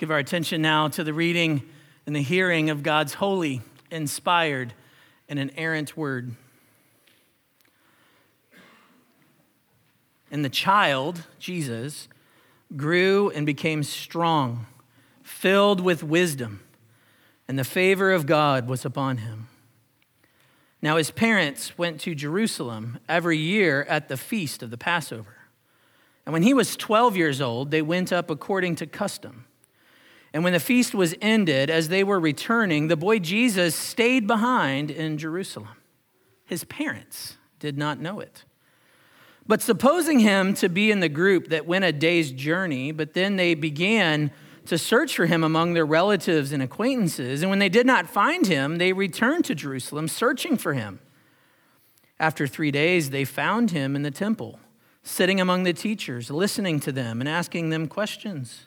give our attention now to the reading and the hearing of God's holy, inspired, and inerrant word. And the child, Jesus, grew and became strong, filled with wisdom, and the favor of God was upon him. Now his parents went to Jerusalem every year at the feast of the Passover. And when he was 12 years old, they went up according to custom. And when the feast was ended, as they were returning, the boy Jesus stayed behind in Jerusalem. His parents did not know it. But supposing him to be in the group that went a day's journey, but then they began to search for him among their relatives and acquaintances. And when they did not find him, they returned to Jerusalem searching for him. After 3 days, they found him in the temple, sitting among the teachers, listening to them and asking them questions.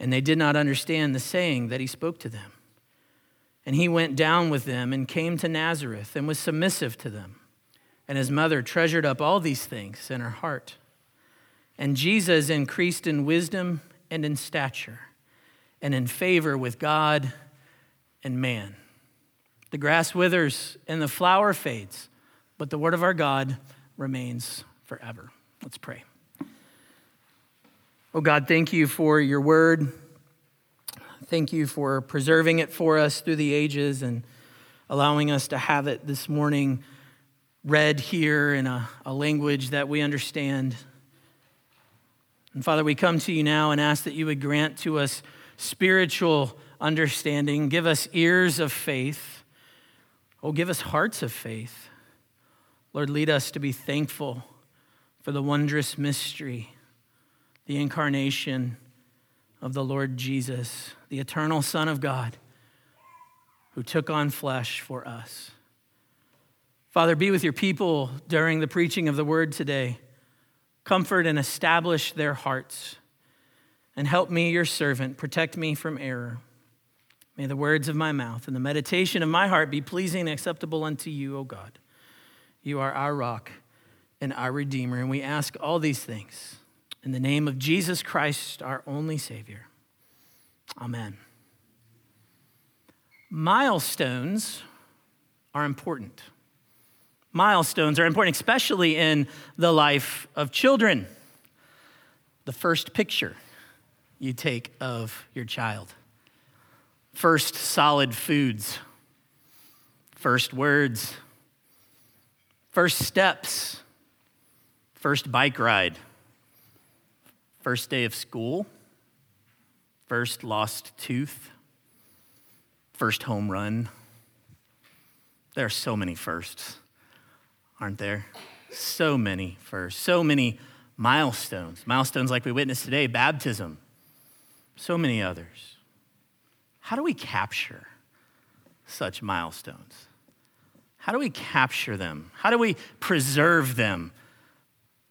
And they did not understand the saying that he spoke to them. And he went down with them and came to Nazareth and was submissive to them. And his mother treasured up all these things in her heart. And Jesus increased in wisdom and in stature and in favor with God and man. The grass withers and the flower fades, but the word of our God remains forever. Let's pray. Oh God, thank you for your word. Thank you for preserving it for us through the ages and allowing us to have it this morning read here in a language that we understand. And Father, we come to you now and ask that you would grant to us spiritual understanding. Give us ears of faith. Oh, give us hearts of faith. Lord, lead us to be thankful for the wondrous mystery, the incarnation of the Lord Jesus, the eternal Son of God, who took on flesh for us. Father, be with your people during the preaching of the word today. Comfort and establish their hearts. And help me, your servant, protect me from error. May the words of my mouth and the meditation of my heart be pleasing and acceptable unto you, O God. You are our rock and our redeemer. And we ask all these things in the name of Jesus Christ, our only Savior. Amen. Milestones are important. Milestones are important, especially in the life of children. The first picture you take of your child, first solid foods, first words, first steps, first bike ride, first day of school, first lost tooth, first home run. There are so many firsts, aren't there? So many firsts, so many milestones. Milestones like we witnessed today, baptism, so many others. How do we capture such milestones? How do we capture them? How do we preserve them?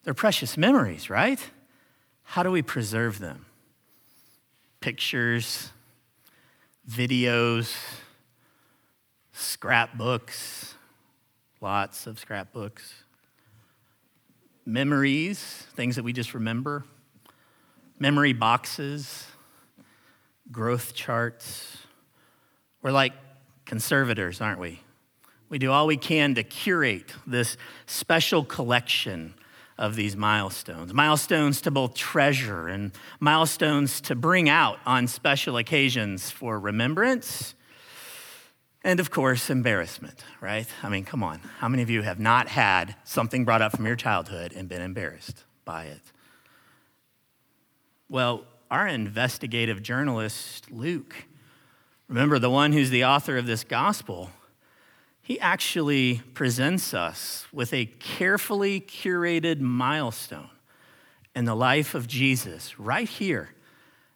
They're precious memories, right? How do we preserve them? Pictures, videos, scrapbooks, lots of scrapbooks, memories, things that we just remember, memory boxes, growth charts. We're like conservators, aren't we? We do all we can to curate this special collection of these milestones, milestones to both treasure and milestones to bring out on special occasions for remembrance. And of course, embarrassment, right? I mean, come on. How many of you have not had something brought up from your childhood and been embarrassed by it? Well, our investigative journalist, Luke, remember the one who's the author of this gospel, he actually presents us with a carefully curated milestone in the life of Jesus right here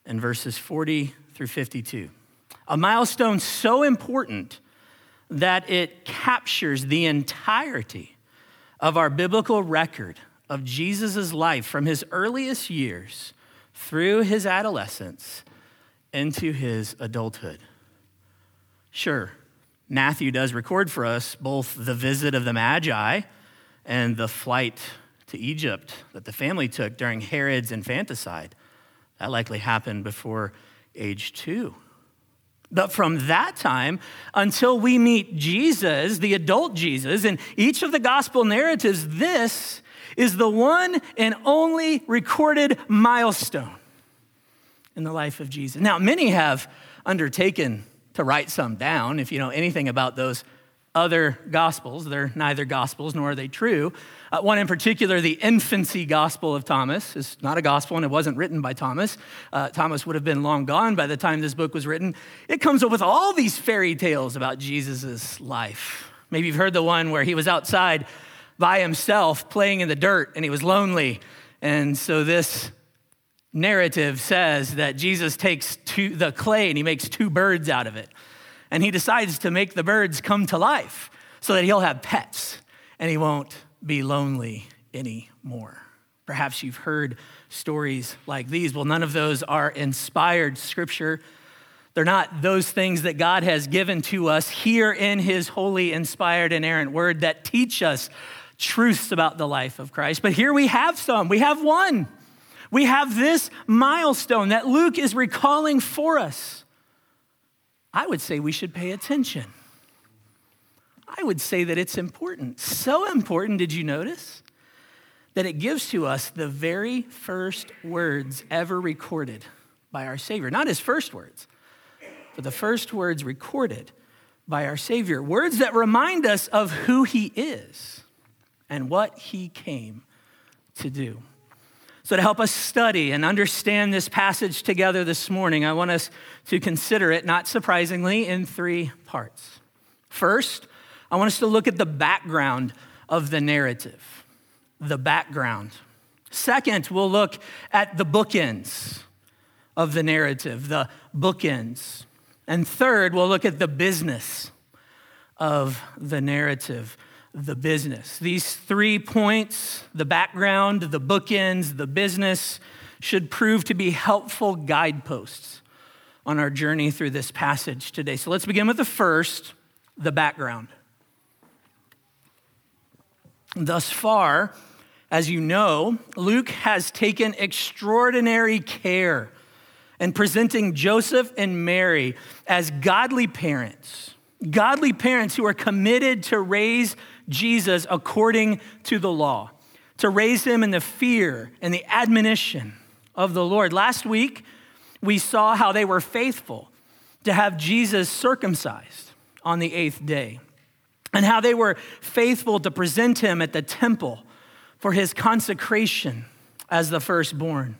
in verses 40 through 52. A milestone so important that it captures the entirety of our biblical record of Jesus' life from his earliest years through his adolescence into his adulthood. Sure, Matthew does record for us both the visit of the Magi and the flight to Egypt that the family took during Herod's infanticide. That likely happened before age 2. But from that time until we meet Jesus, the adult Jesus, in each of the gospel narratives, this is the one and only recorded milestone in the life of Jesus. Now, many have undertaken to write some down. If you know anything about those other gospels, they're neither gospels nor are they true. One in particular, the infancy gospel of Thomas, is not a gospel and it wasn't written by Thomas. Thomas would have been long gone by the time this book was written. It comes up with all these fairy tales about Jesus's life. Maybe you've heard the one where he was outside by himself playing in the dirt and he was lonely. And so this narrative says that Jesus takes the clay and he makes 2 birds out of it. And he decides to make the birds come to life so that he'll have pets and he won't be lonely anymore. Perhaps you've heard stories like these. Well, none of those are inspired scripture. They're not those things that God has given to us here in his holy, inspired, inerrant word that teach us truths about the life of Christ. But here we have some. We have one. We have this milestone that Luke is recalling for us. I would say we should pay attention. I would say that it's important. So important, did you notice? That it gives to us the very first words ever recorded by our Savior. Not his first words, but the first words recorded by our Savior. Words that remind us of who he is and what he came to do. So to help us study and understand this passage together this morning, I want us to consider it, not surprisingly, in 3 parts. First, I want us to look at the background of the narrative. The background. Second, we'll look at the bookends of the narrative, the bookends. And third, we'll look at the business of the narrative. The business. These 3 points, the background, the bookends, the business, should prove to be helpful guideposts on our journey through this passage today. So let's begin with the first, the background. Thus far, as you know, Luke has taken extraordinary care in presenting Joseph and Mary as godly parents who are committed to raise Jesus according to the law, to raise him in the fear and the admonition of the Lord. Last week, we saw how they were faithful to have Jesus circumcised on the 8th day and how they were faithful to present him at the temple for his consecration as the firstborn.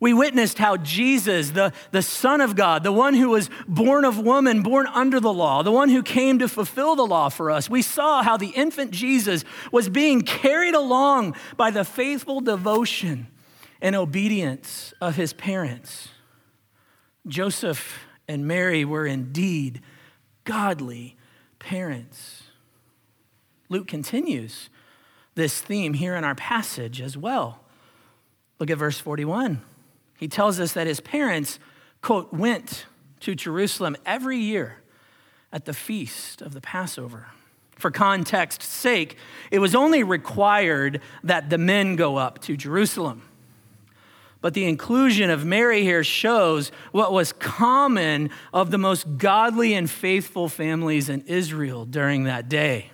We witnessed how Jesus, the Son of God, the one who was born of woman, born under the law, the one who came to fulfill the law for us. We saw how the infant Jesus was being carried along by the faithful devotion and obedience of his parents. Joseph and Mary were indeed godly parents. Luke continues this theme here in our passage as well. Look at verse 41. He tells us that his parents, quote, went to Jerusalem every year at the feast of the Passover. For context's sake, it was only required that the men go up to Jerusalem. But the inclusion of Mary here shows what was common of the most godly and faithful families in Israel during that day.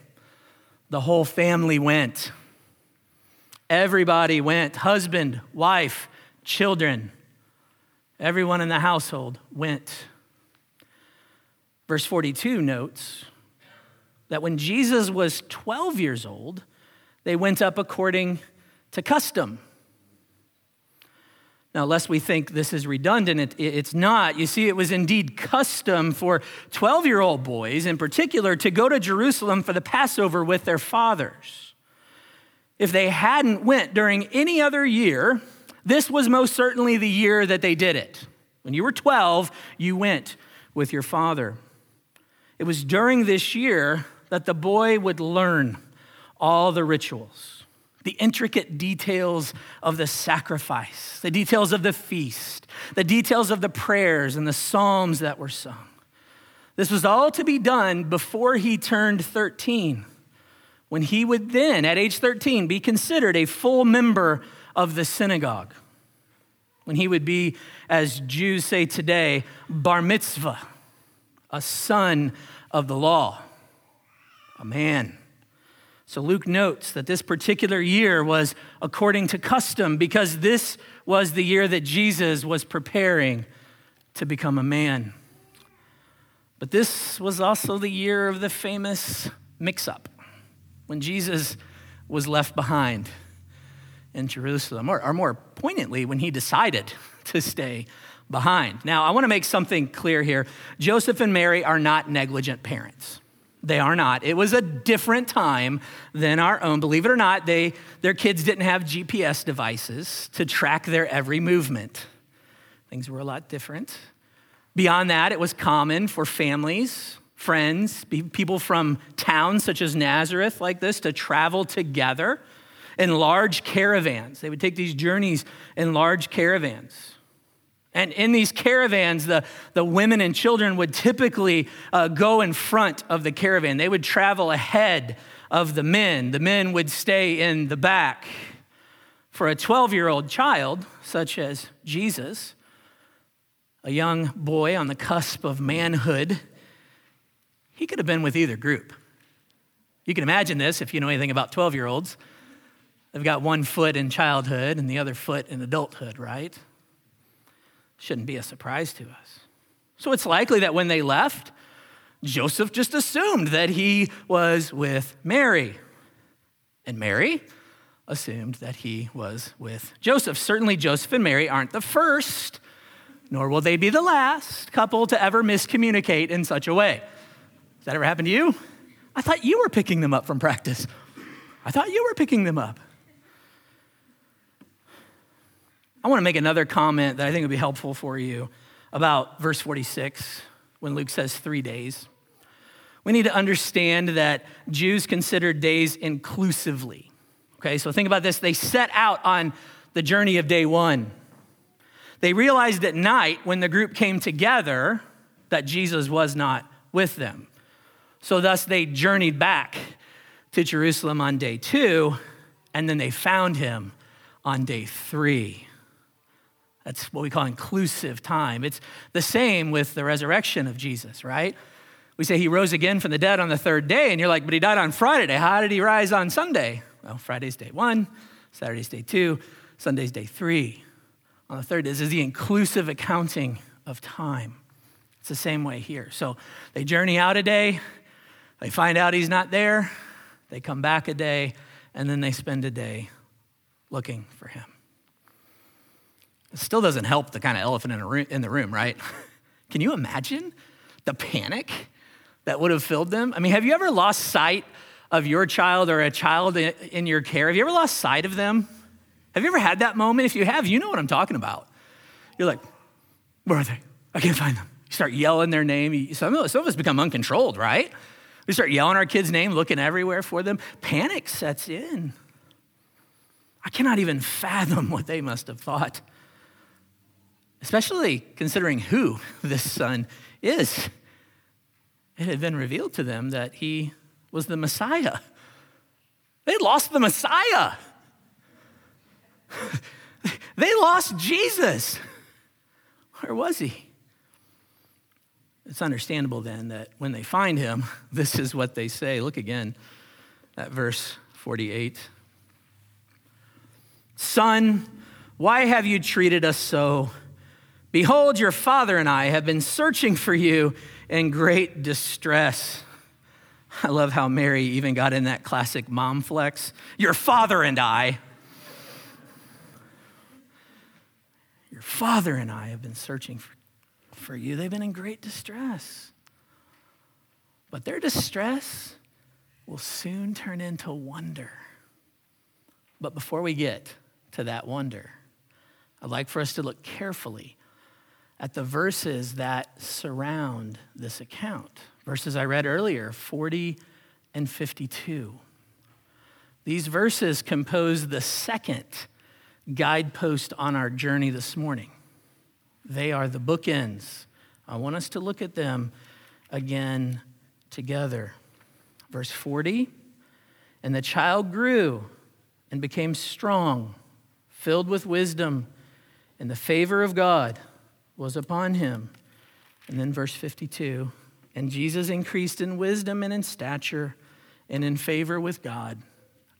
The whole family went. Everybody went. Husband, wife, children. Everyone in the household went. Verse 42 notes that when Jesus was 12 years old, they went up according to custom. Now, lest we think this is redundant, it's not. You see, it was indeed custom for 12-year-old boys in particular to go to Jerusalem for the Passover with their fathers. If they hadn't went during any other year, this was most certainly the year that they did it. When you were 12, you went with your father. It was during this year that the boy would learn all the rituals, the intricate details of the sacrifice, the details of the feast, the details of the prayers and the psalms that were sung. This was all to be done before he turned 13, when he would then, at age 13, be considered a full member of the synagogue, when he would be, as Jews say today, bar mitzvah, a son of the law, a man. So Luke notes that this particular year was according to custom because this was the year that Jesus was preparing to become a man. But this was also the year of the famous mix-up, when Jesus was left behind in Jerusalem, or more poignantly, when he decided to stay behind. Now, I want to make something clear here. Joseph and Mary are not negligent parents. They are not. It was a different time than our own. Believe it or not, their kids didn't have GPS devices to track their every movement. Things were a lot different. Beyond that, it was common for families, friends, people from towns such as Nazareth like this to travel together in large caravans. They would take these journeys in large caravans. And in these caravans, the women and children would typically go in front of the caravan. They would travel ahead of the men. The men would stay in the back. For a 12-year-old child, such as Jesus, a young boy on the cusp of manhood, he could have been with either group. You can imagine this if you know anything about 12-year-olds. They've got one foot in childhood and the other foot in adulthood, right? Shouldn't be a surprise to us. So it's likely that when they left, Joseph just assumed that he was with Mary. And Mary assumed that he was with Joseph. Certainly Joseph and Mary aren't the first, nor will they be the last couple to ever miscommunicate in such a way. Has that ever happened to you? I thought you were picking them up from practice. I thought you were picking them up. I want to make another comment that I think would be helpful for you about verse 46 when Luke says 3 days. We need to understand that Jews considered days inclusively. Okay, so think about this. They set out on the journey of day one. They realized at night when the group came together that Jesus was not with them. So thus they journeyed back to Jerusalem on day two, and then they found him on day three. That's what we call inclusive time. It's the same with the resurrection of Jesus, right? We say he rose again from the dead on the third day, and you're like, but he died on Friday. How did he rise on Sunday? Well, Friday's day one, Saturday's day two, Sunday's day three. On the third, this is the inclusive accounting of time. It's the same way here. So they journey out a day, they find out he's not there, they come back a day, and then they spend a day looking for him. It still doesn't help the kind of elephant in the room, right? Can you imagine the panic that would have filled them? I mean, have you ever lost sight of your child or a child in your care? Have you ever lost sight of them? Have you ever had that moment? If you have, you know what I'm talking about. You're like, where are they? I can't find them. You start yelling their name. Some of us become uncontrolled, right? We start yelling our kid's name, looking everywhere for them. Panic sets in. I cannot even fathom what they must have thought, especially considering who this son is. It had been revealed to them that he was the Messiah. They lost the Messiah. They lost Jesus. Where was he? It's understandable then that when they find him, this is what they say. Look again at verse 48. Son, why have you treated us so? Behold, your father and I have been searching for you in great distress. I love how Mary even got in that classic mom flex. Your father and I. Your father and I have been searching for you. They've been in great distress. But their distress will soon turn into wonder. But before we get to that wonder, I'd like for us to look carefully at the verses that surround this account. Verses I read earlier, 40 and 52. These verses compose the second guidepost on our journey this morning. They are the bookends. I want us to look at them again together. Verse 40, and the child grew and became strong, filled with wisdom, and the favor of God was upon him. And then verse 52, and Jesus increased in wisdom and in stature and in favor with God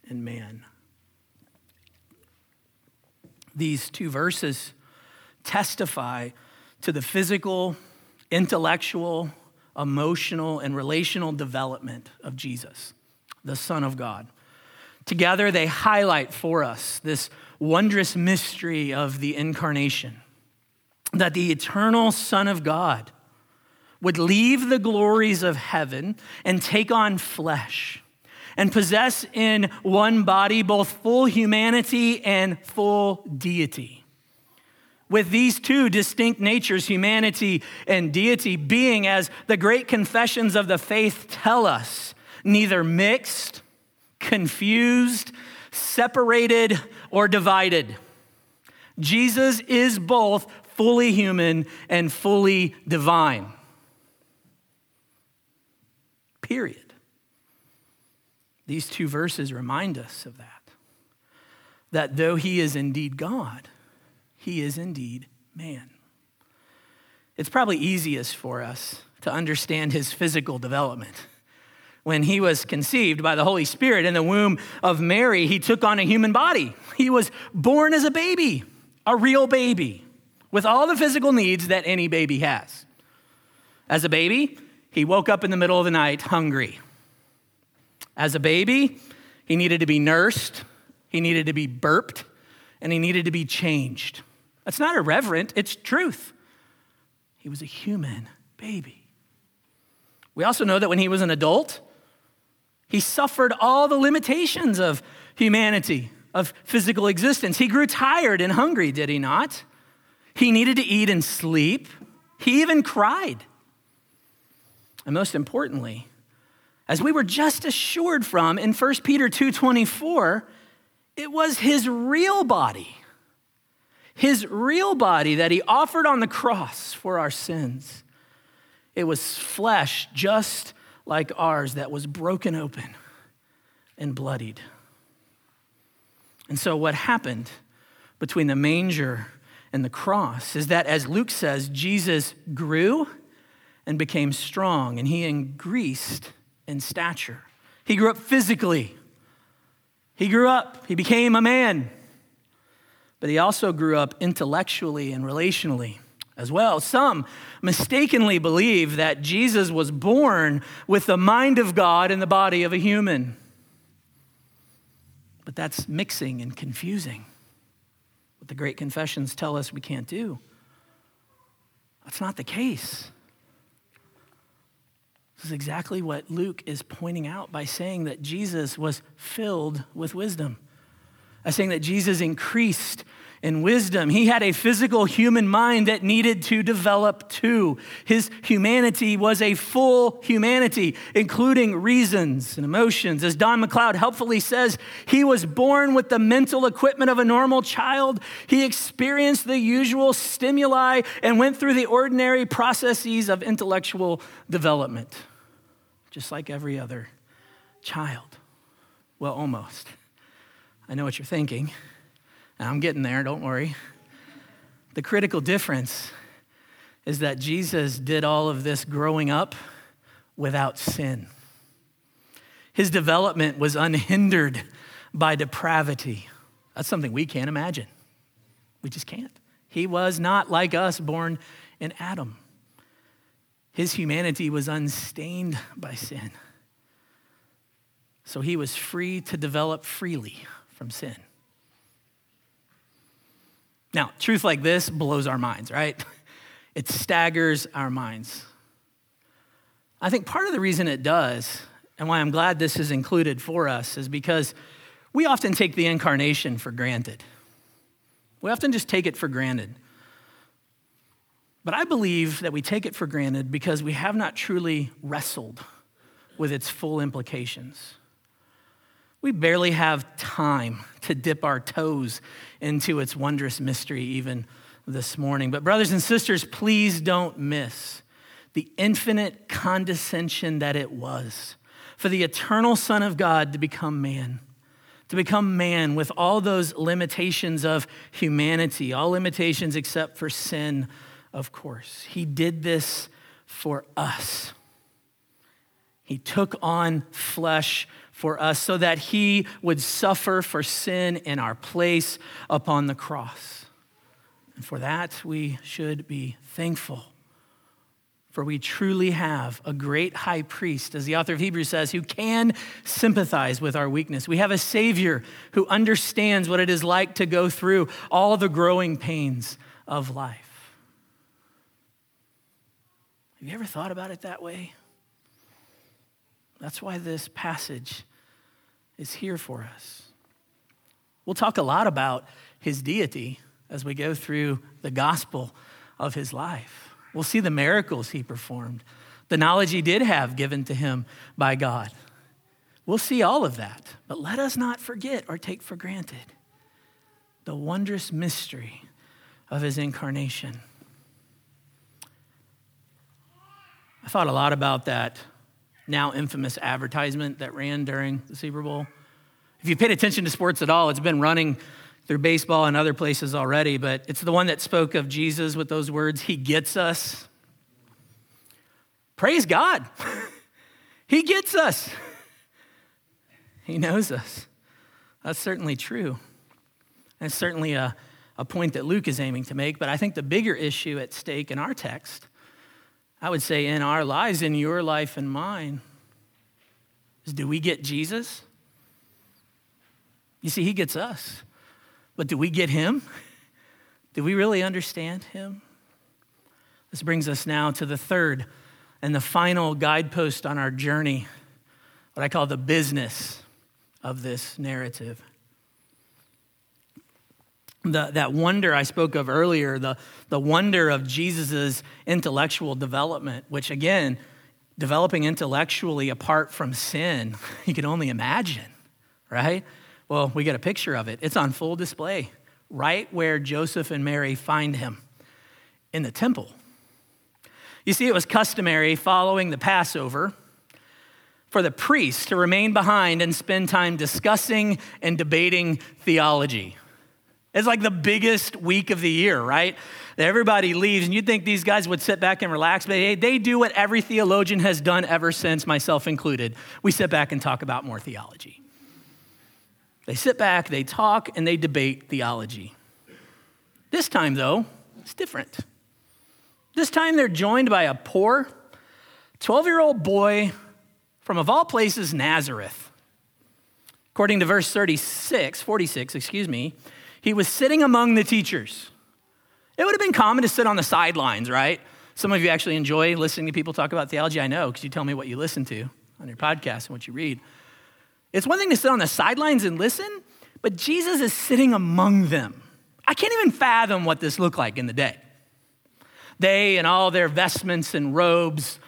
and man. These two verses testify to the physical, intellectual, emotional, and relational development of Jesus, the Son of God. Together, they highlight for us this wondrous mystery of the incarnation, that the eternal Son of God would leave the glories of heaven and take on flesh and possess in one body both full humanity and full deity. With these two distinct natures, humanity and deity, being, as the great confessions of the faith tell us, neither mixed, confused, separated, or divided. Jesus is both fully human and fully divine. Period. These two verses remind us of that. That though he is indeed God, he is indeed man. It's probably easiest for us to understand his physical development. When he was conceived by the Holy Spirit in the womb of Mary, he took on a human body. He was born as a baby, a real baby, with all the physical needs that any baby has. As a baby, he woke up in the middle of the night hungry. As a baby, he needed to be nursed, he needed to be burped, and he needed to be changed. That's not irreverent, it's truth. He was a human baby. We also know that when he was an adult, he suffered all the limitations of humanity, of physical existence. He grew tired and hungry, did he not? He needed to eat and sleep. He even cried. And most importantly, as we were just assured from in 1 Peter 2:24, it was his real body. His real body that he offered on the cross for our sins. It was flesh just like ours that was broken open and bloodied. And so what happened between the manger and the cross is that, as Luke says, Jesus grew and became strong, and he increased in stature. He grew up physically. He grew up, he became a man, but he also grew up intellectually and relationally as well. Some mistakenly believe that Jesus was born with the mind of God in the body of a human, but that's mixing and confusing. What the great confessions tell us we can't do. That's not the case. This is exactly what Luke is pointing out by saying that Jesus was filled with wisdom. By saying that Jesus increased in wisdom. He had a physical human mind that needed to develop too. His humanity was a full humanity, including reasons and emotions. As Don McLeod helpfully says, he was born with the mental equipment of a normal child. He experienced the usual stimuli and went through the ordinary processes of intellectual development, just like every other child. Well, almost. I know what you're thinking, and I'm getting there, don't worry. The critical difference is that Jesus did all of this growing up without sin. His development was unhindered by depravity. That's something we can't imagine. We just can't. He was not like us, born in Adam. His humanity was unstained by sin. So he was free to develop freely from sin. Now, truth like this blows our minds, right? It staggers our minds. I think part of the reason it does, and why I'm glad this is included for us, is because we often take the incarnation for granted. We often just take it for granted. But I believe that we take it for granted because we have not truly wrestled with its full implications. We barely have time to dip our toes into its wondrous mystery even this morning. But brothers and sisters, please don't miss the infinite condescension that it was for the eternal Son of God to become man with all those limitations of humanity, all limitations except for sin, of course. He did this for us. He took on flesh for us so that he would suffer for sin in our place upon the cross. And for that, we should be thankful. For we truly have a great high priest, as the author of Hebrews says, who can sympathize with our weakness. We have a Savior who understands what it is like to go through all the growing pains of life. Have you ever thought about it that way? That's why this passage is here for us. We'll talk a lot about his deity as we go through the gospel of his life. We'll see the miracles he performed, the knowledge he did have given to him by God. We'll see all of that, but let us not forget or take for granted the wondrous mystery of his incarnation. I thought a lot about that now infamous advertisement that ran during the Super Bowl. If you paid attention to sports at all, it's been running through baseball and other places already, but it's the one that spoke of Jesus with those words, he gets us. Praise God. He gets us. He knows us. That's certainly true. That's certainly a point that Luke is aiming to make, but I think the bigger issue at stake in our text, I would say in our lives, in your life and mine, is do we get Jesus? You see, he gets us. But do we get him? Do we really understand him? This brings us now to the third and the final guidepost on our journey, what I call the business of this narrative. That wonder I spoke of earlier, the wonder of Jesus's intellectual development, which again, developing intellectually apart from sin, you can only imagine, right? Well, we got a picture of it. It's on full display, right where Joseph and Mary find him, in the temple. You see, it was customary following the Passover for the priests to remain behind and spend time discussing and debating theology. It's like the biggest week of the year, right? Everybody leaves, and you'd think these guys would sit back and relax, but they do what every theologian has done ever since, myself included. We sit back and talk about more theology. They sit back, they talk, and they debate theology. This time, though, it's different. This time, they're joined by a poor 12-year-old boy from, of all places, Nazareth. According to verse 46, he was sitting among the teachers. It would have been common to sit on the sidelines, right? Some of you actually enjoy listening to people talk about theology. I know, because you tell me what you listen to on your podcast and what you read. It's one thing to sit on the sidelines and listen, but Jesus is sitting among them. I can't even fathom what this looked like in the day. They and all their vestments and robes,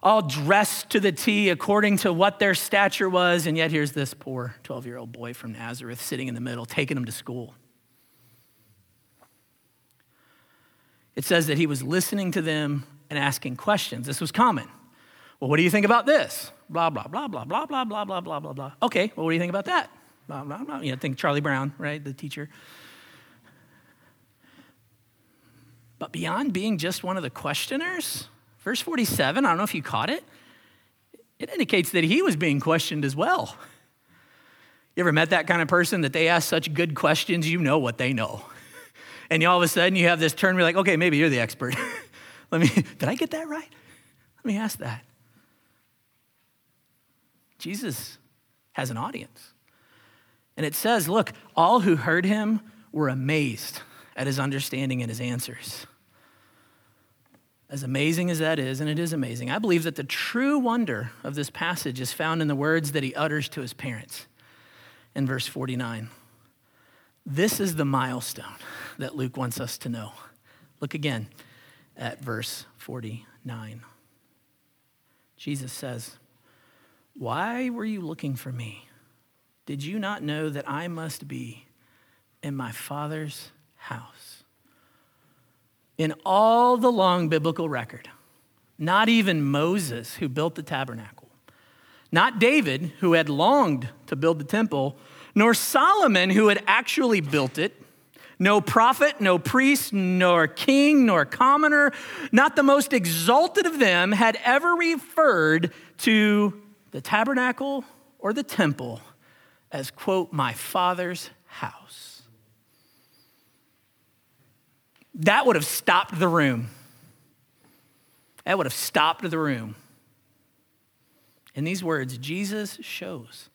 all dressed to the T according to what their stature was, and yet here's this poor 12-year-old boy from Nazareth sitting in the middle, taking them to school. It says that he was listening to them and asking questions. This was common. Well, what do you think about this? Blah, blah, blah, blah, blah, blah, blah, blah, blah, blah, blah. Okay, well, what do you think about that? Blah, blah, blah. You know, think Charlie Brown, right, the teacher. But beyond being just one of the questioners, verse 47, I don't know if you caught it, it indicates that he was being questioned as well. You ever met that kind of person that they ask such good questions, you know what they know. And all of a sudden you have this turn where you're like, okay, maybe you're the expert. Did I get that right? Let me ask that. Jesus has an audience. And it says, look, all who heard him were amazed at his understanding and his answers. As amazing as that is, and it is amazing, I believe that the true wonder of this passage is found in the words that he utters to his parents in verse 49. This is the milestone that Luke wants us to know. Look again. at verse 49. Jesus says, "Why were you looking for me? Did you not know that I must be in my Father's house?" In all the long biblical record, not even Moses, who built the tabernacle, not David, who had longed to build the temple, nor Solomon, who had actually built it, no prophet, no priest, nor king, nor commoner, not the most exalted of them had ever referred to the tabernacle or the temple as, quote, my Father's house. That would have stopped the room. That would have stopped the room. In these words, Jesus shows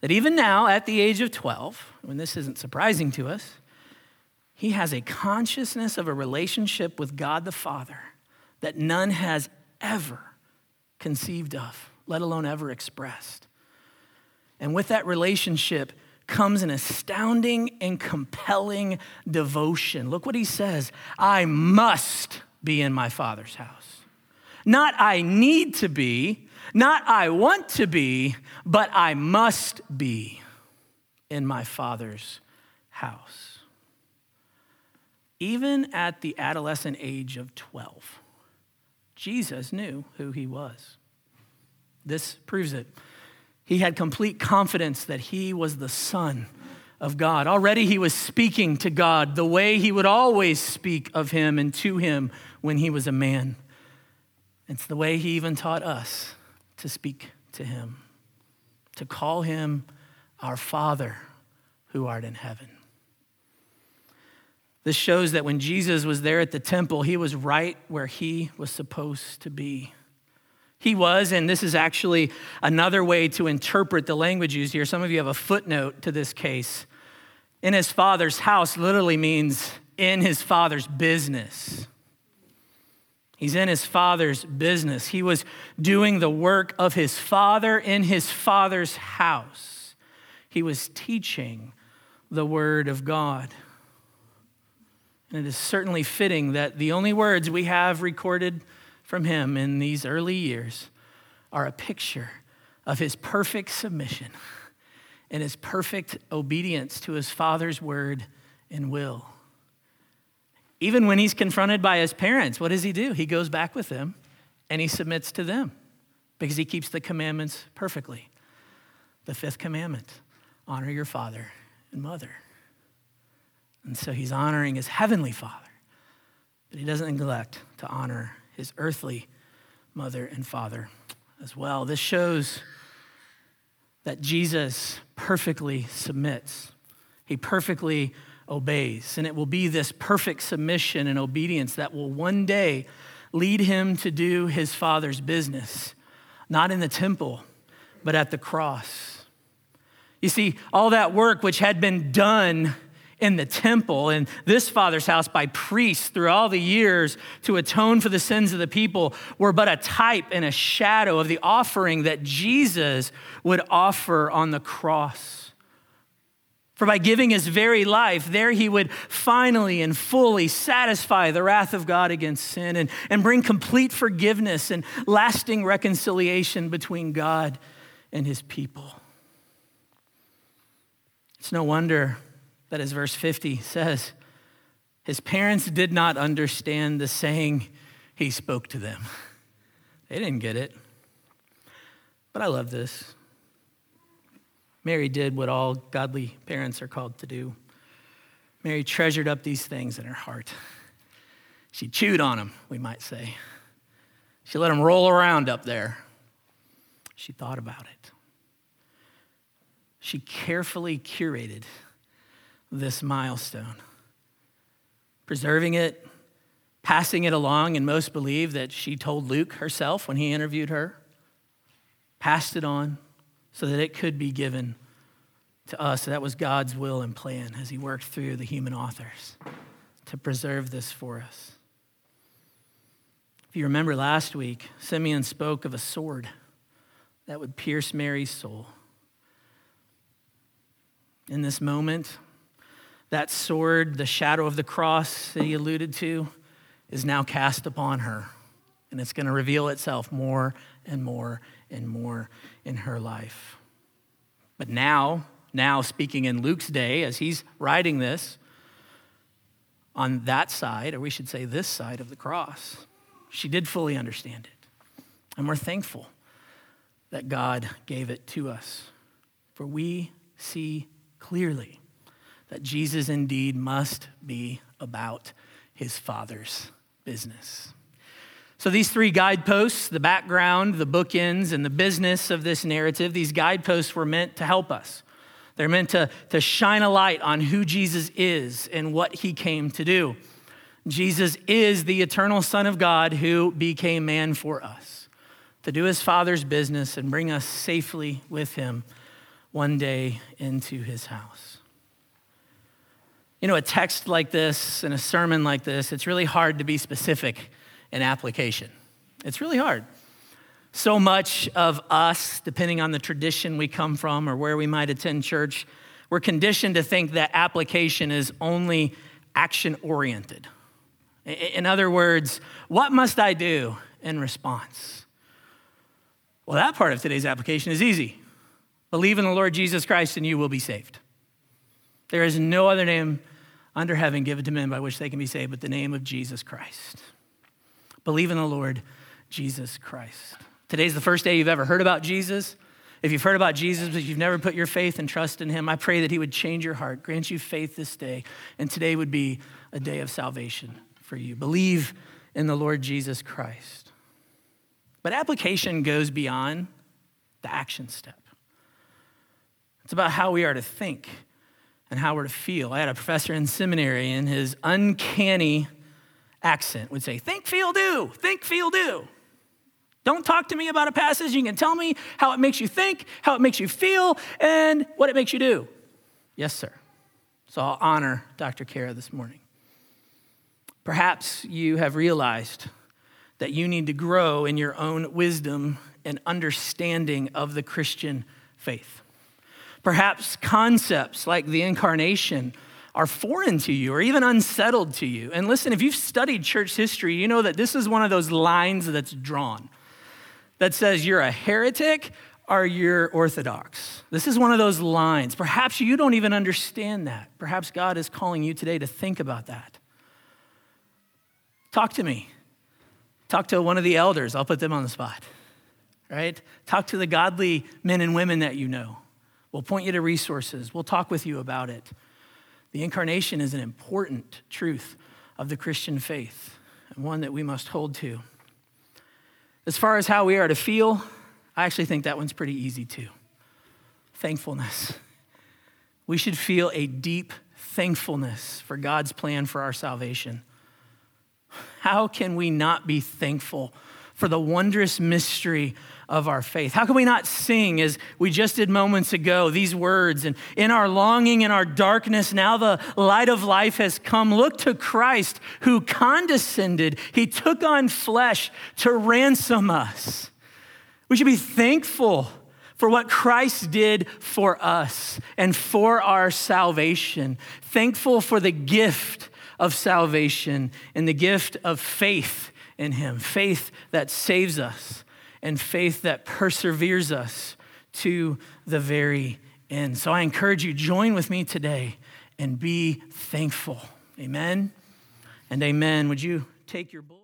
that even now, at the age of 12, when this isn't surprising to us, he has a consciousness of a relationship with God the Father that none has ever conceived of, let alone ever expressed. And with that relationship comes an astounding and compelling devotion. Look what he says, I must be in my Father's house. Not I need to be, not I want to be, but I must be in my Father's house. Even at the adolescent age of 12, Jesus knew who he was. This proves it. He had complete confidence that he was the Son of God. Already he was speaking to God the way he would always speak of him and to him when he was a man. It's the way he even taught us to speak to him, to call him our Father who art in heaven. This shows that when Jesus was there at the temple, he was right where he was supposed to be. He was, and this is actually another way to interpret the language used here. Some of you have a footnote to this case. In his Father's house literally means in his Father's business. He's in his Father's business. He was doing the work of his Father in his Father's house. He was teaching the Word of God. And it is certainly fitting that the only words we have recorded from him in these early years are a picture of his perfect submission and his perfect obedience to his Father's word and will. Even when he's confronted by his parents, what does he do? He goes back with them and he submits to them because he keeps the commandments perfectly. The fifth commandment, honor your father and mother. And so he's honoring his heavenly Father, but he doesn't neglect to honor his earthly mother and father as well. This shows that Jesus perfectly submits. He perfectly obeys. And it will be this perfect submission and obedience that will one day lead him to do his Father's business, not in the temple, but at the cross. You see, all that work which had been done in the temple, in this Father's house by priests through all the years to atone for the sins of the people were but a type and a shadow of the offering that Jesus would offer on the cross. For by giving his very life, there he would finally and fully satisfy the wrath of God against sin and bring complete forgiveness and lasting reconciliation between God and his people. It's no wonder that, as verse 50 says, his parents did not understand the saying he spoke to them. They didn't get it. But I love this. Mary did what all godly parents are called to do. Mary treasured up these things in her heart. She chewed on them, we might say. She let them roll around up there. She thought about it. She carefully curated this milestone, preserving it, passing it along, and most believe that she told Luke herself when he interviewed her, passed it on so that it could be given to us. So that was God's will and plan as he worked through the human authors to preserve this for us. If you remember last week, Simeon spoke of a sword that would pierce Mary's soul. In this moment, that sword, the shadow of the cross that he alluded to, is now cast upon her. And it's going to reveal itself more and more and more in her life. But now speaking in Luke's day, as he's writing this, on that side, or we should say this side of the cross, she did fully understand it. And we're thankful that God gave it to us. For we see clearly that Jesus indeed must be about his Father's business. So these three guideposts, the background, the bookends, and the business of this narrative, these guideposts were meant to help us. They're meant to shine a light on who Jesus is and what he came to do. Jesus is the eternal Son of God who became man for us to do his Father's business and bring us safely with him one day into his house. You know, a text like this and a sermon like this, it's really hard to be specific and application. It's really hard. So much of us, depending on the tradition we come from or where we might attend church, we're conditioned to think that application is only action-oriented. In other words, what must I do in response? Well, that part of today's application is easy. Believe in the Lord Jesus Christ and you will be saved. There is no other name under heaven given to men by which they can be saved but the name of Jesus Christ. Believe in the Lord Jesus Christ. Today's the first day you've ever heard about Jesus. If you've heard about Jesus, but you've never put your faith and trust in him, I pray that he would change your heart, grant you faith this day, and today would be a day of salvation for you. Believe in the Lord Jesus Christ. But application goes beyond the action step. It's about how we are to think and how we're to feel. I had a professor in seminary, and his uncanny accent would say, think, feel, do. Think, feel, do. Don't talk to me about a passage. You can tell me how it makes you think, how it makes you feel, and what it makes you do. Yes, sir. So I'll honor Dr. Kara this morning. Perhaps you have realized that you need to grow in your own wisdom and understanding of the Christian faith. Perhaps concepts like the incarnation are foreign to you or even unsettled to you. And listen, if you've studied church history, you know that this is one of those lines that's drawn that says you're a heretic or you're orthodox. This is one of those lines. Perhaps you don't even understand that. Perhaps God is calling you today to think about that. Talk to me. Talk to one of the elders. I'll put them on the spot, right? Talk to the godly men and women that you know. We'll point you to resources. We'll talk with you about it. The incarnation is an important truth of the Christian faith and one that we must hold to. As far as how we are to feel, I actually think that one's pretty easy too. Thankfulness. We should feel a deep thankfulness for God's plan for our salvation. How can we not be thankful for the wondrous mystery of our faith? How can we not sing, as we just did moments ago, these words, and in our longing, in our darkness, now the light of life has come. Look to Christ who condescended. He took on flesh to ransom us. We should be thankful for what Christ did for us and for our salvation. Thankful for the gift of salvation and the gift of faith in him, faith that saves us and faith that perseveres us to the very end. So I encourage you, join with me today and be thankful. Amen and amen. Would you take your bulletin?